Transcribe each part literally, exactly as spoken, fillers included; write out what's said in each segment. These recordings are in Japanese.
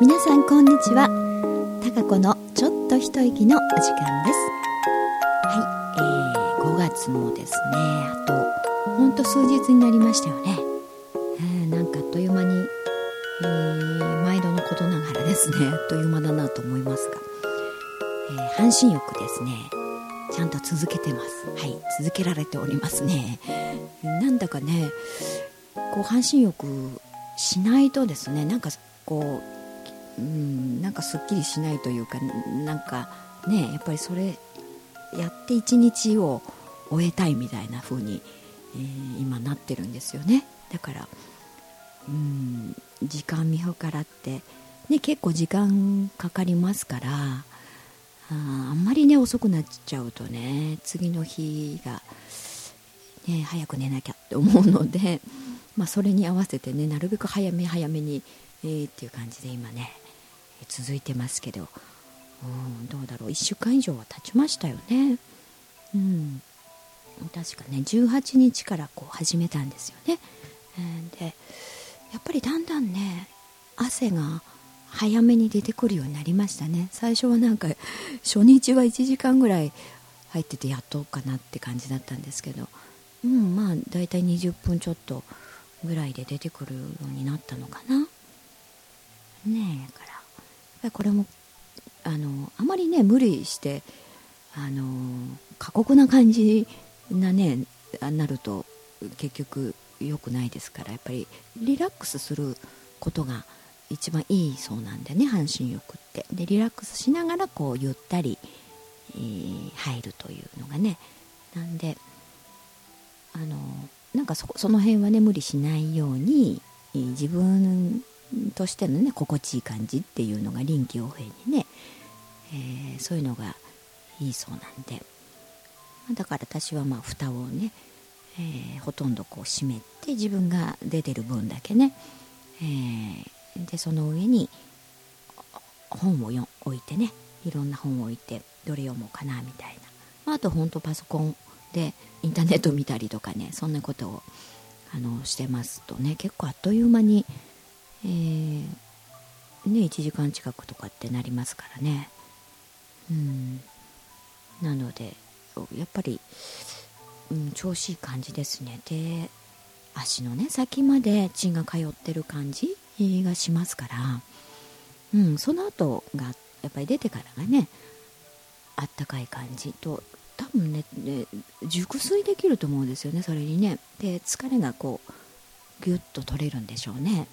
皆さんこんにちは。たかこのちょっと一息のお時間です。はい、えー、ごがつもですね、あとほんと数日になりましたよね。えー、なんかあっという間に、えー、毎度のことながらですね、あっという間だなと思いますが、えー、半身浴ですね、ちゃんと続けてます。はい、続けられておりますね。なんだかね、こう半身浴しないとですね、なんかこううん、なんかすっきりしないというか、なんかね、やっぱりそれやって一日を終えたいみたいな風に、えー、今なってるんですよね。だから、うん、時間見計らって、ね、結構時間かかりますから、あ, あんまりね遅くなっちゃうとね、次の日が、ね、早く寝なきゃって思うので、まあ、それに合わせてね、なるべく早め早めに、えー、っていう感じで今ね続いてますけど、うん、どうだろう、いっしゅうかん以上は経ちましたよね。うん、確かねじゅうはちにちからこう始めたんですよね。でやっぱりだんだんね汗が早めに出てくるようになりましたね。最初はなんか初日はいちじかんぐらい入っててやっとかなって感じだったんですけど、うん、まあだいたいにじゅっぷんちょっとぐらいで出てくるようになったのかなね。えからこれもあのあまりね無理してあの過酷な感じなねなると結局良くないですから、やっぱりリラックスすることが一番いいそうなんでね、半身浴って。でリラックスしながらこうゆったり、えー、入るというのがね、なんであのなんか そ, その辺はね無理しないように、えー、自分としてのね心地いい感じっていうのが臨機応変にね、えー、そういうのがいいそうなんで、だから私はまあ蓋をね、えー、ほとんどこう閉めて自分が出てる分だけね、えー、でその上に本をよ置いてね、いろんな本を置いてどれ読もうかなみたいな、まあ、あとほんとパソコンでインターネット見たりとかね、そんなことをあのしてますとね、結構あっという間にえー、ねいちじかん近くとかってなりますからね。うん、なのでやっぱり、うん、調子いい感じですね。で足のね先まで血が通ってる感じがしますから、うん、その後がやっぱり出てからがねあったかい感じと、多分 ね, ね熟睡できると思うんですよね、それにね。で疲れがこうギュッと取れるんでしょうね。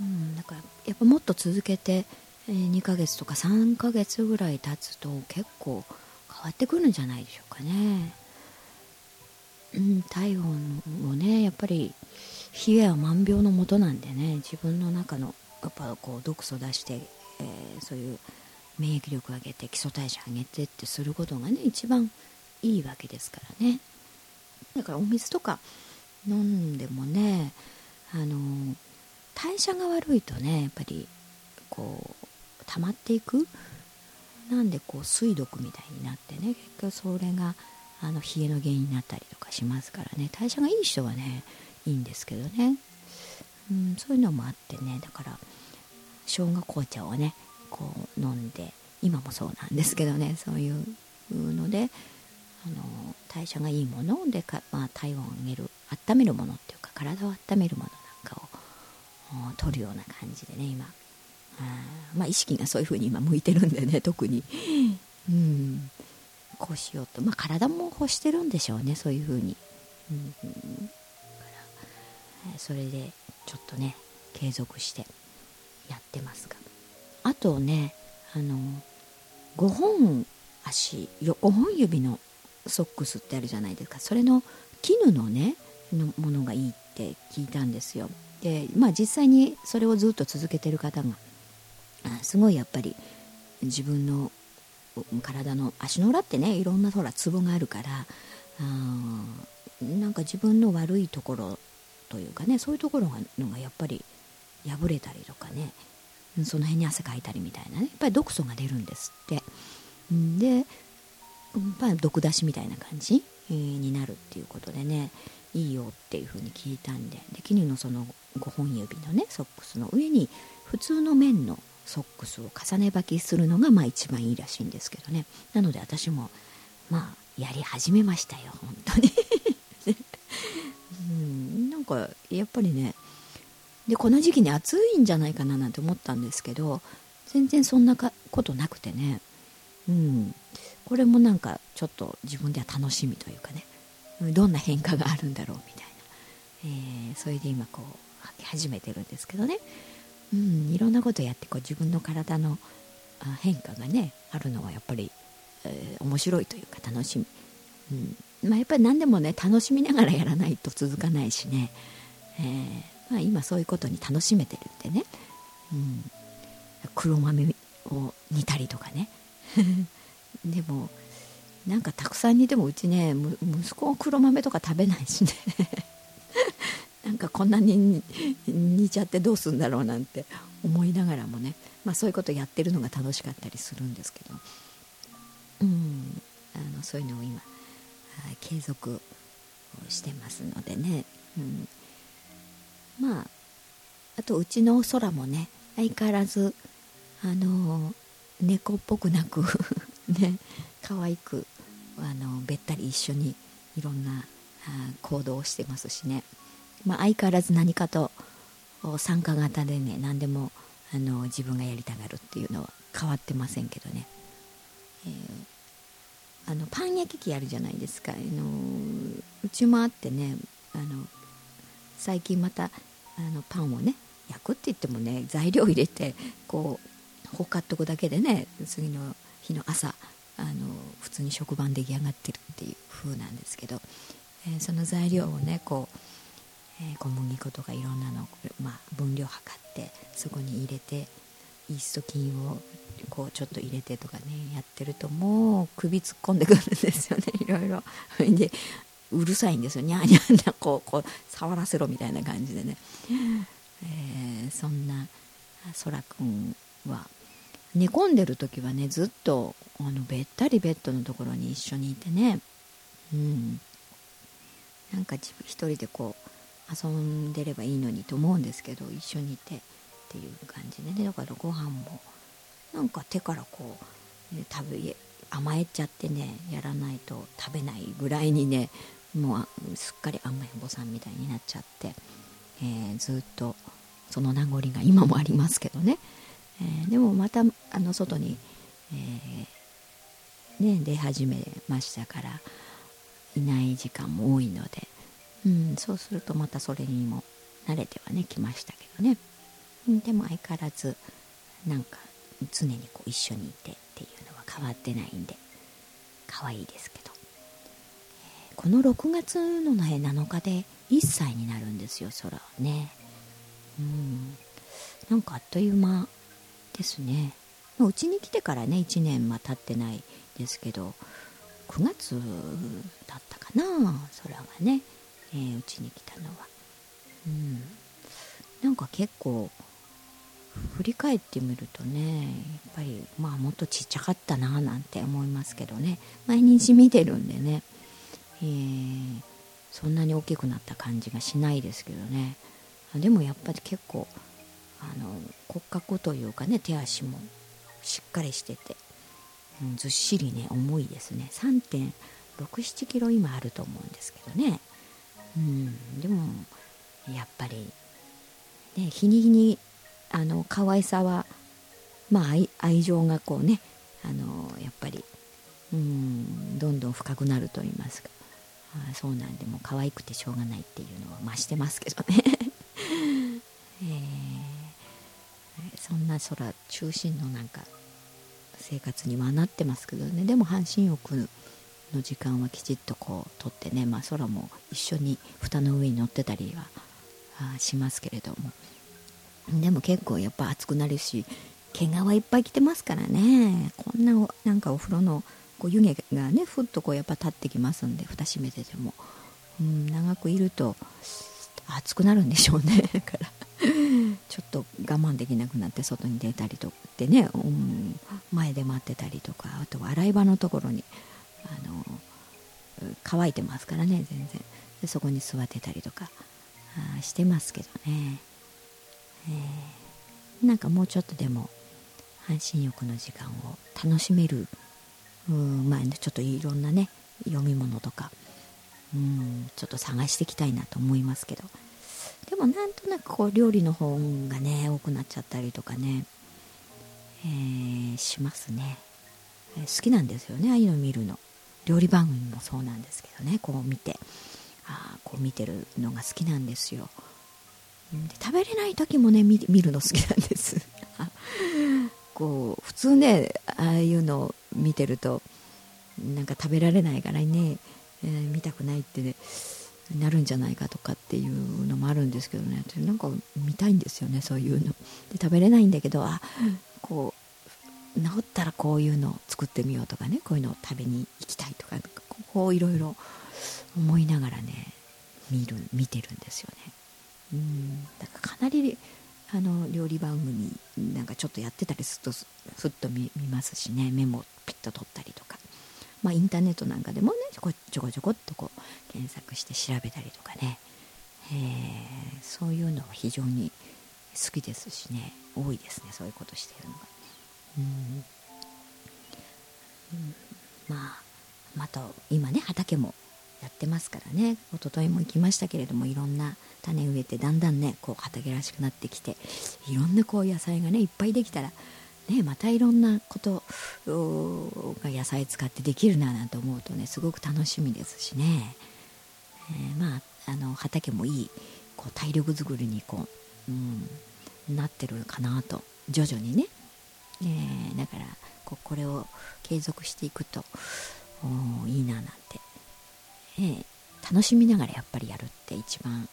うん、だからやっぱもっと続けてにかげつとかさんかげつぐらい経つと結構変わってくるんじゃないでしょうかね。うん、体温もねやっぱり冷えは万病のもとなんでね、自分の中のやっぱこう毒素出して、えー、そういう免疫力上げて基礎代謝上げてってすることがね一番いいわけですからね。だからお水とか飲んでもね、あのー代謝が悪いとねやっぱりこう溜まっていく、なんでこう水毒みたいになってね、結局それがあの冷えの原因になったりとかしますからね。代謝がいい人はねいいんですけどね、うん、そういうのもあってね、だから生姜紅茶をねこう飲んで、今もそうなんですけどね、そういうのであの代謝がいいものでか、まあ、体温を上げる温めるものっていうか、体を温めるものなんかを取るような感じでね今、うん、まあ意識がそういう風に今向いてるんでね、特に、うん、こうしようと、まあ体も欲してるんでしょうね、そういう風に、うん、だからそれでちょっとね継続してやってますが、あとねあのごほん足ごほん指のソックスってあるじゃないですか、それの絹のねのものがいいって聞いたんですよ。でまあ、実際にそれをずっと続けてる方がすごいやっぱり自分の体の足の裏ってねいろんなほらツボがあるから、あなんか自分の悪いところというかね、そういうところがのがやっぱり破れたりとかね、その辺に汗かいたりみたいなね、やっぱり毒素が出るんですって。で、まあ、毒出しみたいな感じになるっていうことでね、いいよっていう風に聞いたんで、でキヌのそのごほん指のねソックスの上に普通の綿のソックスを重ね履きするのがまあ一番いいらしいんですけどね。なので私もまあやり始めましたよ本当にうん、なんかやっぱりね、でこの時期に暑いんじゃないかななんて思ったんですけど、全然そんなかことなくてね、うん、これもなんかちょっと自分では楽しみというかね、どんな変化があるんだろうみたいな、えー、それで今こう履き始めてるんですけどね、うん、いろんなことやってこう自分の体の変化がねあるのはやっぱり、えー、面白いというか楽しみ、うん、まあやっぱり何でもね楽しみながらやらないと続かないしね、えー、まあ今そういうことに楽しめてるんでね、うん、黒豆を煮たりとかねでもなんかたくさん煮てもうちね息子は黒豆とか食べないしねなんかこんなに煮ちゃってどうするんだろうなんて思いながらもね、まあ、そういうことやってるのが楽しかったりするんですけど、うん、あのそういうのを今継続してますのでね、うん、まああとうちの空もね相変わらずあの猫っぽくなくね可愛くあのべったり一緒にいろんな行動をしてますしね、まあ、相変わらず何かと参加型でね何でもあの自分がやりたがるっていうのは変わってませんけどね、えー、あのパン焼き器あるじゃないですか、あのー、うちもあってね、あの最近またあのパンをね焼くって言ってもね材料入れてこうほかっとくだけでね次の日の朝あの普通に食パン出来上がってるっていう風なんですけど、えー、その材料をねこう、えー、小麦粉とかいろんなの、まあ、分量測ってそこに入れてイースト菌をこうちょっと入れてとかねやってるともう首突っ込んでくるんですよねいろいろでうるさいんですよ、にゃーにゃーにゃーこう、こう触らせろみたいな感じでね、えー、そんなそらくんは寝込んでる時はねずっとあのべったりベッドのところに一緒にいてね、うん、なんか自分一人でこう遊んでればいいのにと思うんですけど一緒にいてっていう感じでね、だからご飯もなんか手からこう、ね、食べ甘えちゃってねやらないと食べないぐらいにねもうすっかり甘えん坊さんみたいになっちゃって、えー、ずっとその名残が今もありますけどね、えー、でもまたあの外に、えーね、出始めましたからいない時間も多いので、うん、そうするとまたそれにも慣れてはねきましたけどね、でも相変わらずなんか常にこう一緒にいてっていうのは変わってないんで可愛いですけど、えー、このろくがつのねなのかでいっさいになるんですよ空はね、うん、なんかあっという間ですね、まあ、うちに来てからねいちねんは経ってないですけどくがつだったかな空がねう、えー、ちに来たのは、うん、なんか結構振り返ってみるとねやっぱりまあもっとちっちゃかったななんて思いますけどね、毎日見てるんでね、えー、そんなに大きくなった感じがしないですけどね、でもやっぱり結構あの骨格というかね手足もしっかりしてて、うん、ずっしりね重いですね さんてんろくななキロ今あると思うんですけどね、うん、でもやっぱり、ね、日に日にあの可愛さは、まあ、愛, 愛情がこうねあのやっぱり、うん、どんどん深くなると言いますか、あそうなんでもう可愛くてしょうがないっていうのは増してますけどね、えー、そんな空中心のなんか生活にはなってますけどね、でも半身浴の時間はきちっとこう撮ってね、まあ、空も一緒に蓋の上に乗ってたりはしますけれども、でも結構やっぱ暑くなるし毛皮いっぱい着てますからね、こんななんかお風呂のこう湯気がねふっとこうやっぱ立ってきますんで蓋閉めてても、うん、長くいると暑くなるんでしょうねだからちょっと我慢できなくなって外に出たりとかってね、うん、前で待ってたりとか、あとは洗い場のところにあの乾いてますからね全然でそこに座ってたりとかしてますけどね、えー、なんかもうちょっとでも半身浴の時間を楽しめる、うん、まあちょっといろんなね読み物とか、うん、ちょっと探していきたいなと思いますけど、でもなんとなくこう料理の本がね多くなっちゃったりとかね、えー、しますね。好きなんですよね、ああいうの見るの。料理番組もそうなんですけどね、こう見てあこう見てるのが好きなんですよ。で食べれない時もね 見, 見るの好きなんですこう普通ねああいうの見てるとなんか食べられないからね、えー、見たくないって、ね、なるんじゃないかとかっていうのもあるんですけどね、なんか見たいんですよねそういうので。食べれないんだけどあこう治ったらこういうのを作ってみようとかね、こういうのを食べに行きたいとか、こういろいろ思いながらね見る見てるんですよね。うんだからかなりあの料理番組なんかちょっとやってたりするとすっと 見, 見ますしね、メモピッと取ったりとか、まあ、インターネットなんかでもねちょこちょこちょこっとこう検索して調べたりとかね、えー、そういうのは非常に好きですしね、多いですねそういうことしてるのが。うんうん、まあまた今ね畑もやってますからね、おとといも行きましたけれども、いろんな種植えてだんだんねこう畑らしくなってきて、いろんなこう野菜がねいっぱいできたらね、またいろんなことが野菜使ってできるななんて思うとねすごく楽しみですしね、えー、まああの畑もいいこう体力作りにこう、うん、なってるかなと徐々にね。えー、だからこ、これを継続していくといいななんて、えー、楽しみながらやっぱりやるって一番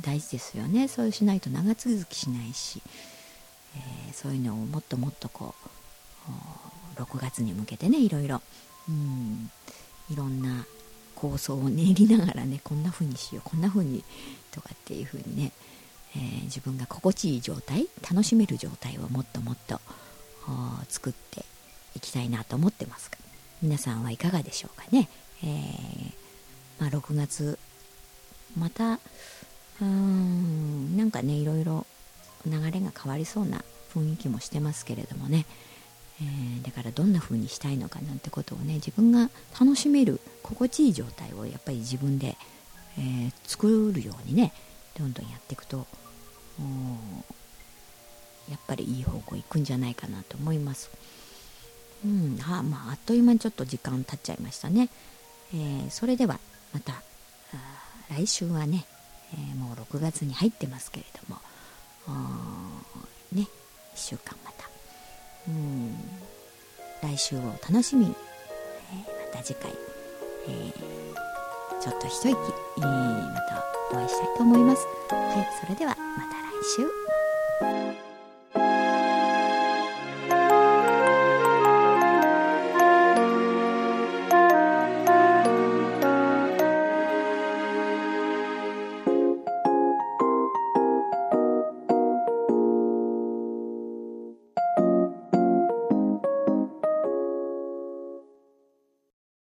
大事ですよね。そうしないと長続きしないし、えー、そういうのをもっともっとこうろくがつに向けてねいろいろうんいろんな構想を練りながらね、こんな風にしようこんな風にとかっていう風にね、えー、自分が心地いい状態楽しめる状態をもっともっと作っていきたいなと思ってますが、皆さんはいかがでしょうかね。えーまあ、ろくがつまたうーんなんかねいろいろ流れが変わりそうな雰囲気もしてますけれどもね、えー、だからどんな風にしたいのかなんてことをね自分が楽しめる心地いい状態をやっぱり自分で、えー、作るようにねどんどんやっていくとやっぱりいい方向行くんじゃないかなと思います。うん、あ、まああっという間にちょっと時間経っちゃいましたね。えー、それではまた来週はね、えー、もうろくがつに入ってますけれども、ね、いっしゅうかんまた、うん、来週を楽しみに、えー、また次回、えー、ちょっと一息、えー、またお会いしたいと思います。はい、それではまた来週。